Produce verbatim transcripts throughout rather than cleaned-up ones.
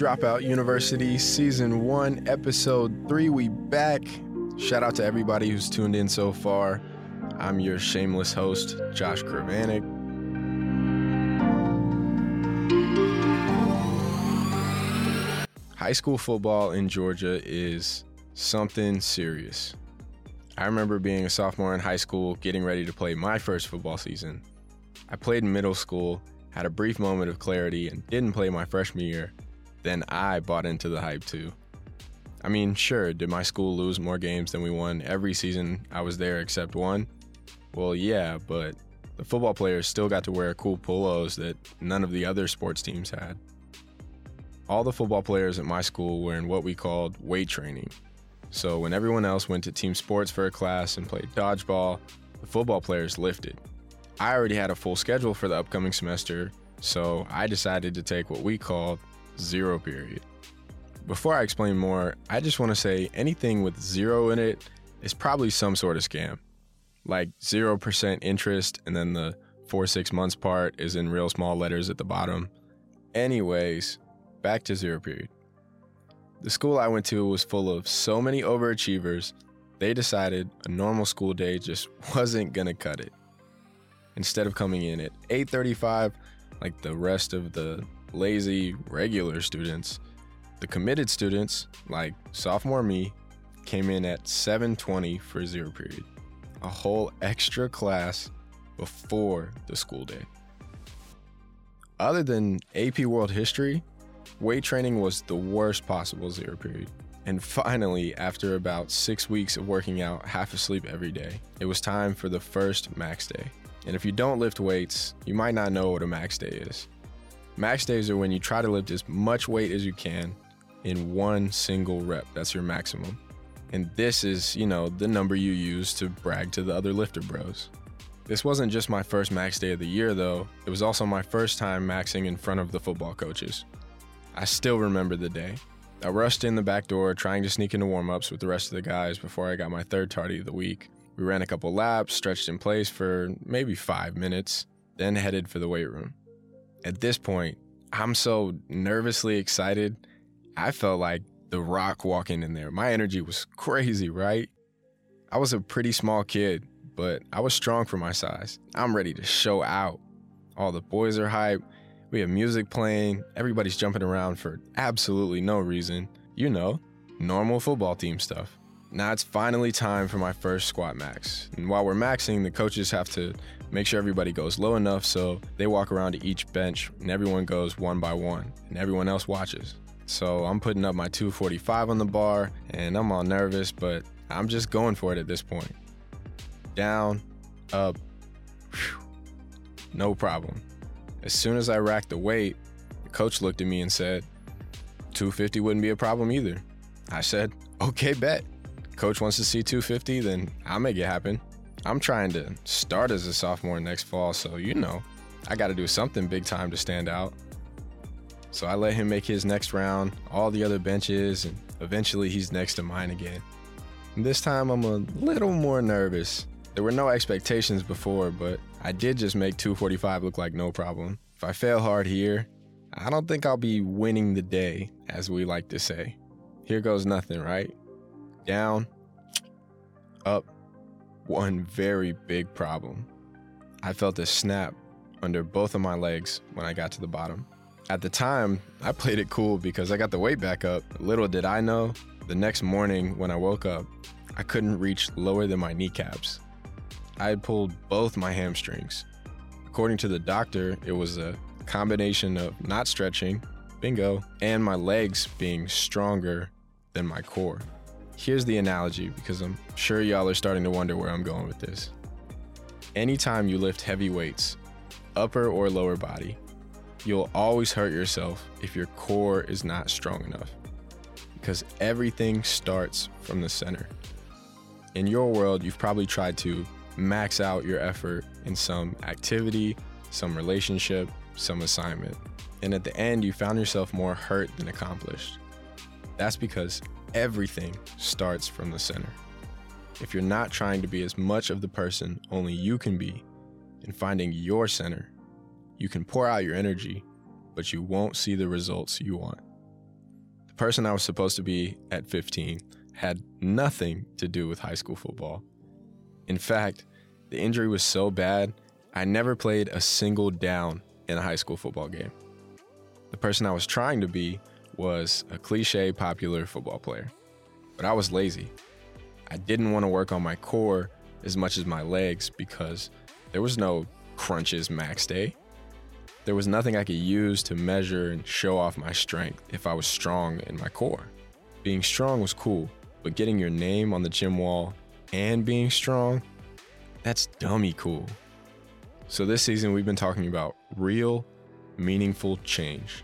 Dropout University, Season one, Episode three. We back. Shout out to everybody who's tuned in so far. I'm your shameless host, Josh Kravanić. High school football in Georgia is something serious. I remember being a sophomore in high school, getting ready to play my first football season. I played in middle school, had a brief moment of clarity, and didn't play my freshman year. Then I bought into the hype too. I mean, sure, did my school lose more games than we won every season I was there except one? Well, yeah, but the football players still got to wear cool polos that none of the other sports teams had. All the football players at my school were in what we called weight training. So when everyone else went to team sports for a class and played dodgeball, the football players lifted. I already had a full schedule for the upcoming semester, so I decided to take what we called zero period. Before I explain more, I just want to say anything with zero in it is probably some sort of scam. Like zero percent interest, and then the four, six months part is in real small letters at the bottom. Anyways, back to zero period. The school I went to was full of so many overachievers, they decided a normal school day just wasn't going to cut it. Instead of coming in at eight thirty-five, like the rest of the lazy, regular students, the committed students, like sophomore me, came in at seven twenty for zero period, a whole extra class before the school day. Other than A P World History, weight training was the worst possible zero period. And finally, after about six weeks of working out half asleep every day, it was time for the first max day. And if you don't lift weights, you might not know what a max day is. Max days are when you try to lift as much weight as you can in one single rep. That's your maximum. And this is, you know, the number you use to brag to the other lifter bros. This wasn't just my first max day of the year, though. It was also my first time maxing in front of the football coaches. I still remember the day. I rushed in the back door, trying to sneak into warm-ups with the rest of the guys before I got my third tardy of the week. We ran a couple laps, stretched in place for maybe five minutes, then headed for the weight room. At this point, I'm so nervously excited, I felt like The Rock walking in there. My energy was crazy, right? I was a pretty small kid, but I was strong for my size. I'm ready to show out. All the boys are hype. We have music playing. Everybody's jumping around for absolutely no reason. You know, normal football team stuff. Now it's finally time for my first squat max. And while we're maxing, the coaches have to make sure everybody goes low enough, so they walk around to each bench and everyone goes one by one and everyone else watches. So I'm putting up my two forty-five on the bar and I'm all nervous, but I'm just going for it at this point. Down, up, whew, no problem. As soon as I racked the weight, the coach looked at me and said, two fifty wouldn't be a problem either. I said, okay, bet. Coach wants to see two fifty, then I'll make it happen. I'm trying to start as a sophomore next fall, so you know, I gotta do something big time to stand out. So I let him make his next round, all the other benches, and eventually he's next to mine again. And this time I'm a little more nervous. There were no expectations before, but I did just make two forty-five look like no problem. If I fail hard here, I don't think I'll be winning the day, as we like to say. Here goes nothing, right? Down, up, one very big problem. I felt a snap under both of my legs when I got to the bottom. At the time, I played it cool because I got the weight back up. Little did I know, the next morning when I woke up, I couldn't reach lower than my kneecaps. I had pulled both my hamstrings. According to the doctor, it was a combination of not stretching, bingo, and my legs being stronger than my core. Here's the analogy, because I'm sure y'all are starting to wonder where I'm going with this. Anytime you lift heavy weights, upper or lower body, you'll always hurt yourself if your core is not strong enough, because everything starts from the center. In your world, you've probably tried to max out your effort in some activity, some relationship, some assignment, and at the end, you found yourself more hurt than accomplished. That's because everything starts from the center. If you're not trying to be as much of the person only you can be and finding your center, you can pour out your energy, but you won't see the results you want. person I was supposed to be at fifteen had nothing to do with high school football. In fact, the injury was so bad, I never played a single down in a high school football game. The person I was trying to be was a cliche popular football player, but I was lazy. I didn't want to work on my core as much as my legs because there was no crunches max day. There was nothing I could use to measure and show off my strength if I was strong in my core. Being strong was cool, but getting your name on the gym wall and being strong, that's dummy cool. So this season we've been talking about real, meaningful change.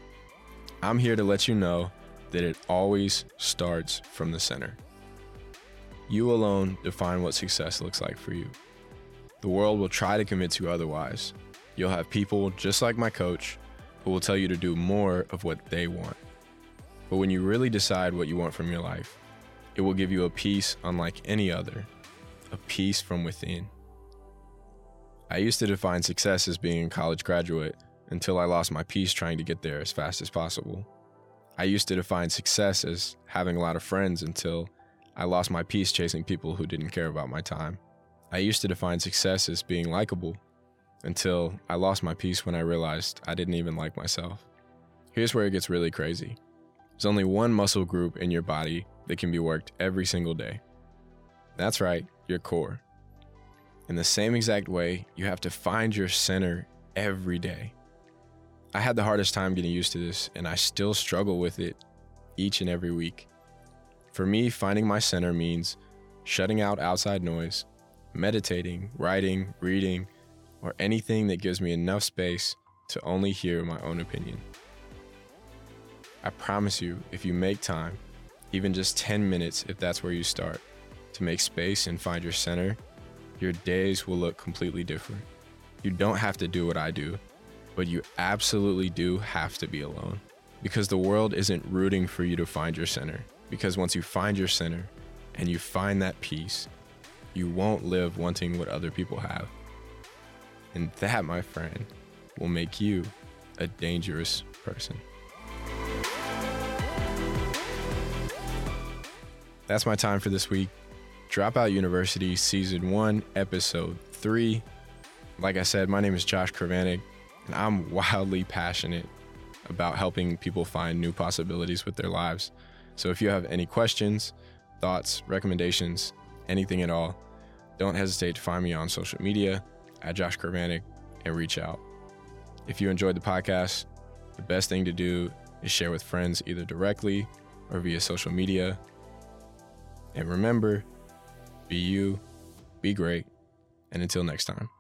I'm here to let you know that it always starts from the center. You alone define what success looks like for you. The world will try to convince you otherwise. You'll have people just like my coach who will tell you to do more of what they want. But when you really decide what you want from your life, it will give you a peace unlike any other, a peace from within. I used to define success as being a college graduate until I lost my peace trying to get there as fast as possible. I used to define success as having a lot of friends until I lost my peace chasing people who didn't care about my time. I used to define success as being likable until I lost my peace when I realized I didn't even like myself. Here's where it gets really crazy. There's only one muscle group in your body that can be worked every single day. That's right, your core. In the same exact way, you have to find your center every day. I had the hardest time getting used to this, and I still struggle with it each and every week. For me, finding my center means shutting out outside noise, meditating, writing, reading, or anything that gives me enough space to only hear my own opinion. I promise you, if you make time, even just ten minutes if that's where you start, to make space and find your center, your days will look completely different. You don't have to do what I do, but you absolutely do have to be alone, because the world isn't rooting for you to find your center. Because once you find your center and you find that peace, you won't live wanting what other people have. And that, my friend, will make you a dangerous person. That's my time for this week. Dropout University Season one, Episode three. Like I said, my name is Josh Kravanić, and I'm wildly passionate about helping people find new possibilities with their lives. So if you have any questions, thoughts, recommendations, anything at all, don't hesitate to find me on social media at Josh Kravanić and reach out. If you enjoyed the podcast, the best thing to do is share with friends either directly or via social media. And remember, be you, be great, and until next time.